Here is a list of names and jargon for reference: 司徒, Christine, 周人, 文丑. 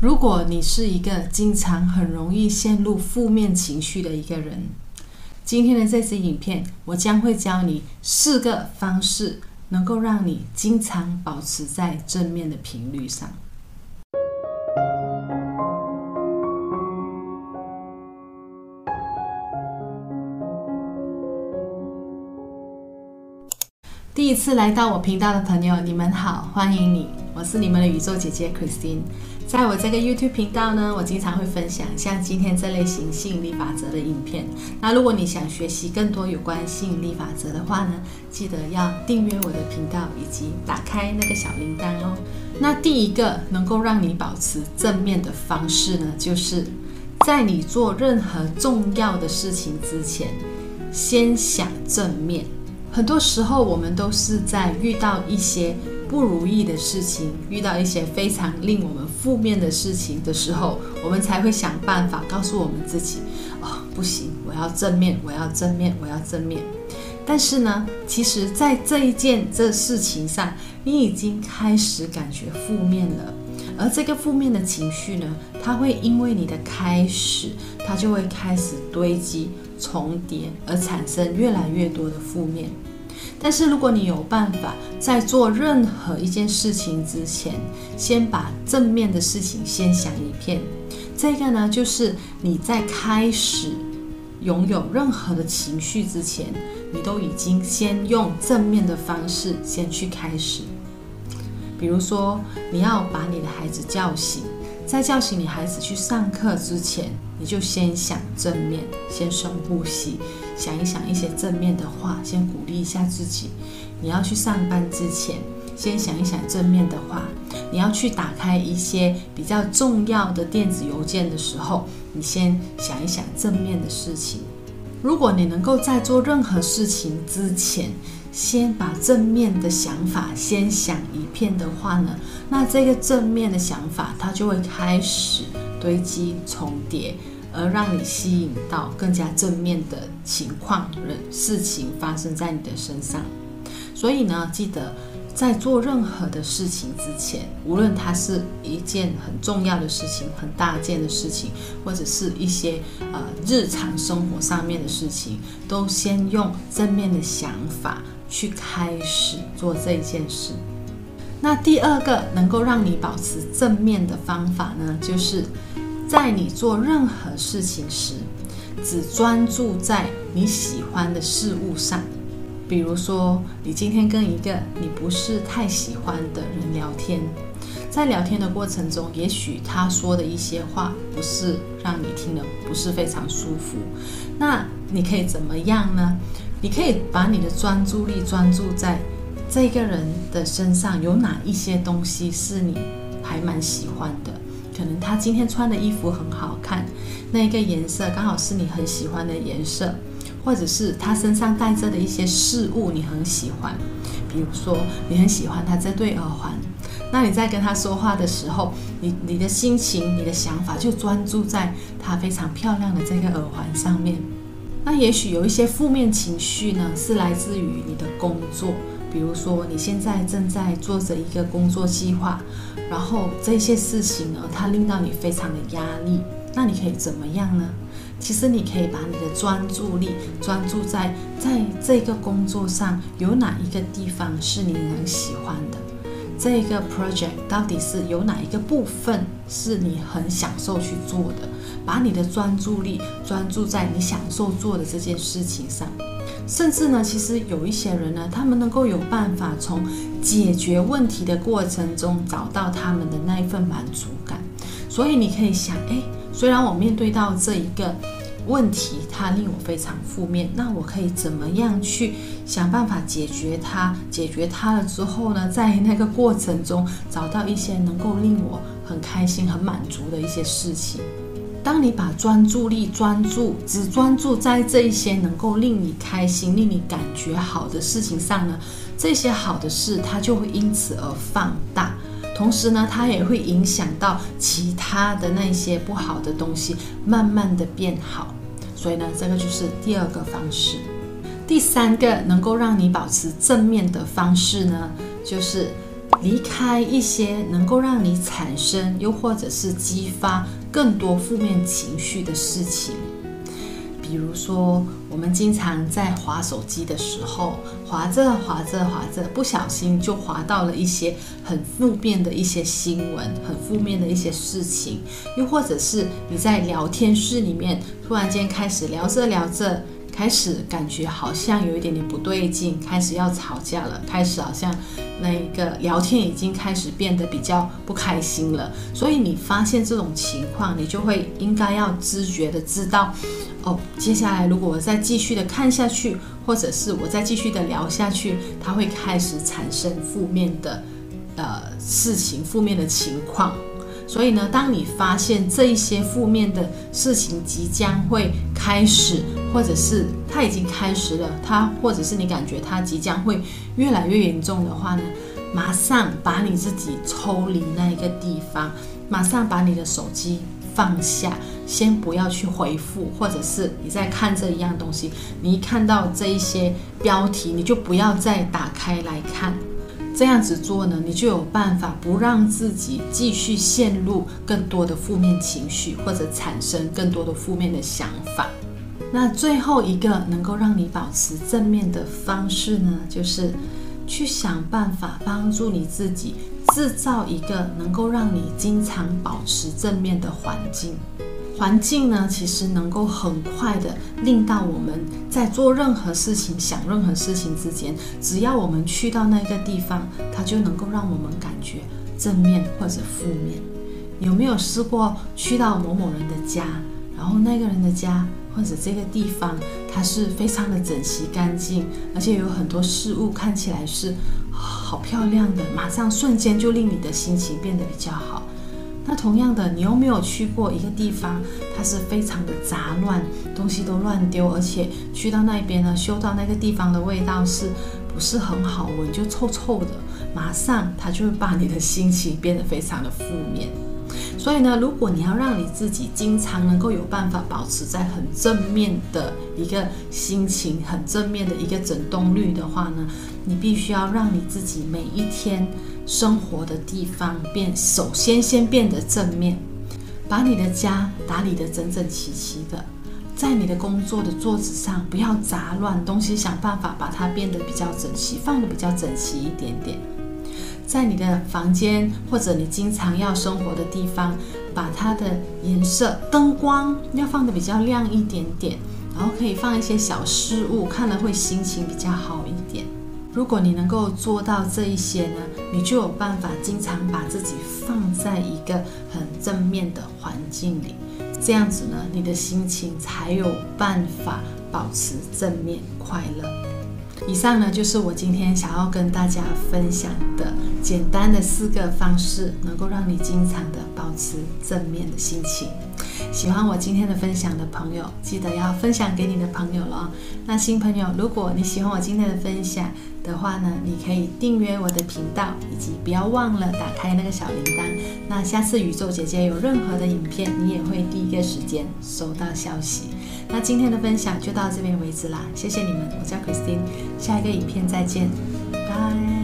如果你是一个经常很容易陷入负面情绪的一个人，今天的这支影片我将会教你4个方式，能够让你经常保持在正面的频率上。第一次来到我频道的朋友，你们好，欢迎你，我是你们的宇宙姐姐 Christine。 在我这个 YouTube 频道呢，我经常会分享像今天这类型吸引力法则的影片。那如果你想学习更多有关吸引力法则的话呢，记得要订阅我的频道以及打开那个小铃铛哦。那第一个能够让你保持正面的方式呢，就是在你做任何重要的事情之前，先想正面。很多时候我们都是在遇到一些不如意的事情，遇到一些非常令我们负面的事情的时候，我们才会想办法告诉我们自己，哦，不行，我要正面，我要正面，我要正面。但是呢，其实在这事情上，你已经开始感觉负面了，而这个负面的情绪呢，它会因为你的开始，它就会开始堆积重叠，而产生越来越多的负面。但是如果你有办法在做任何一件事情之前，先把正面的事情先想一遍，这个呢，就是你在开始拥有任何的情绪之前，你都已经先用正面的方式先去开始。比如说，你要把你的孩子叫醒，在叫醒你孩子去上课之前，你就先想正面，先深呼吸，想一想一些正面的话，先鼓励一下自己。你要去上班之前，先想一想正面的话。你要去打开一些比较重要的电子邮件的时候，你先想一想正面的事情。如果你能够在做任何事情之前，先把正面的想法先想一遍的话呢，那这个正面的想法它就会开始堆积重叠，而让你吸引到更加正面的情况、事情发生在你的身上。所以呢，记得在做任何的事情之前，无论它是一件很重要的事情、很大件的事情，或者是一些日常生活上面的事情，都先用正面的想法去开始做这件事。那第二个能够让你保持正面的方法呢，就是在你做任何事情时，只专注在你喜欢的事物上。比如说，你今天跟一个你不是太喜欢的人聊天，在聊天的过程中，也许他说的一些话不是让你听得不是非常舒服，那你可以怎么样呢？你可以把你的专注力专注在这个人的身上，有哪一些东西是你还蛮喜欢的。可能他今天穿的衣服很好看，那个颜色刚好是你很喜欢的颜色，或者是他身上带着的一些事物你很喜欢。比如说你很喜欢他这对耳环，那你在跟他说话的时候，你的心情、你的想法就专注在他非常漂亮的这个耳环上面。那也许有一些负面情绪呢，是来自于你的工作。比如说你现在正在做着一个工作计划，然后这些事情呢，它令到你非常的压力，那你可以怎么样呢？其实你可以把你的专注力专注在这个工作上，有哪一个地方是你很喜欢的，这个 project 到底是有哪一个部分是你很享受去做的，把你的专注力专注在你享受做的这件事情上。甚至呢，其实有一些人呢，他们能够有办法从解决问题的过程中找到他们的那一份满足感。所以你可以想，虽然我面对到这一个问题，它令我非常负面，那我可以怎么样去想办法解决它？解决它了之后呢，在那个过程中找到一些能够令我很开心、很满足的一些事情。当你把专注力只专注在这一些能够令你开心、令你感觉好的事情上呢，这些好的事它就会因此而放大，同时呢，它也会影响到其他的那些不好的东西，慢慢的变好。所以呢，这个就是第二个方式。第3个能够让你保持正面的方式呢，就是离开一些能够让你产生又或者是激发更多负面情绪的事情。比如说我们经常在滑手机的时候，滑着不小心就滑到了一些很负面的一些新闻，很负面的一些事情，又或者是你在聊天室里面突然间开始聊着，开始感觉好像有一点点不对劲，开始要吵架了，开始好像那个聊天已经开始变得比较不开心了。所以你发现这种情况，你就会应该要知觉的知道，哦，接下来如果我再继续的看下去，或者是我再继续的聊下去，它会开始产生负面的事情，负面的情况。所以呢，当你发现这一些负面的事情即将会开始，或者是它已经开始了，它或者是你感觉它即将会越来越严重的话呢，马上把你自己抽离那一个地方，马上把你的手机放下，先不要去回复，或者是你在看这一样东西，你一看到这一些标题，你就不要再打开来看。这样子做呢，你就有办法不让自己继续陷入更多的负面情绪，或者产生更多的负面的想法。那最后一个能够让你保持正面的方式呢，就是去想办法帮助你自己制造一个能够让你经常保持正面的环境。环境呢，其实能够很快的令到我们在做任何事情、想任何事情之间，只要我们去到那个地方，它就能够让我们感觉正面或者负面。你有没有试过去到某某人的家，然后那个人的家或者这个地方，它是非常的整齐干净，而且有很多事物看起来是好漂亮的，马上瞬间就令你的心情变得比较好。那同样的，你有没有去过一个地方，它是非常的杂乱，东西都乱丢，而且去到那边呢，嗅到那个地方的味道是不是很好闻，就臭臭的，马上它就会把你的心情变得非常的负面。所以呢，如果你要让你自己经常能够有办法保持在很正面的一个心情，很正面的一个振动率的话呢，你必须要让你自己每一天生活的地方首先先变得正面，把你的家打理得整整齐齐的，在你的工作的桌子上不要杂乱，东西想办法把它变得比较整齐，放得比较整齐一点点。在你的房间或者你经常要生活的地方，把它的颜色灯光要放得比较亮一点点，然后可以放一些小事物，看了会心情比较好一点。如果你能够做到这一些呢，你就有办法经常把自己放在一个很正面的环境里，这样子呢，你的心情才有办法保持正面快乐。以上呢，就是我今天想要跟大家分享的简单的4个方式，能够让你经常的保持正面的心情。喜欢我今天的分享的朋友，记得要分享给你的朋友咯。那新朋友，如果你喜欢我今天的分享的话呢，你可以订阅我的频道，以及不要忘了打开那个小铃铛。那下次宇宙姐姐有任何的影片，你也会第一个时间收到消息。那今天的分享就到这边为止啦，谢谢你们，我叫 Christine， 下一个影片再见，拜。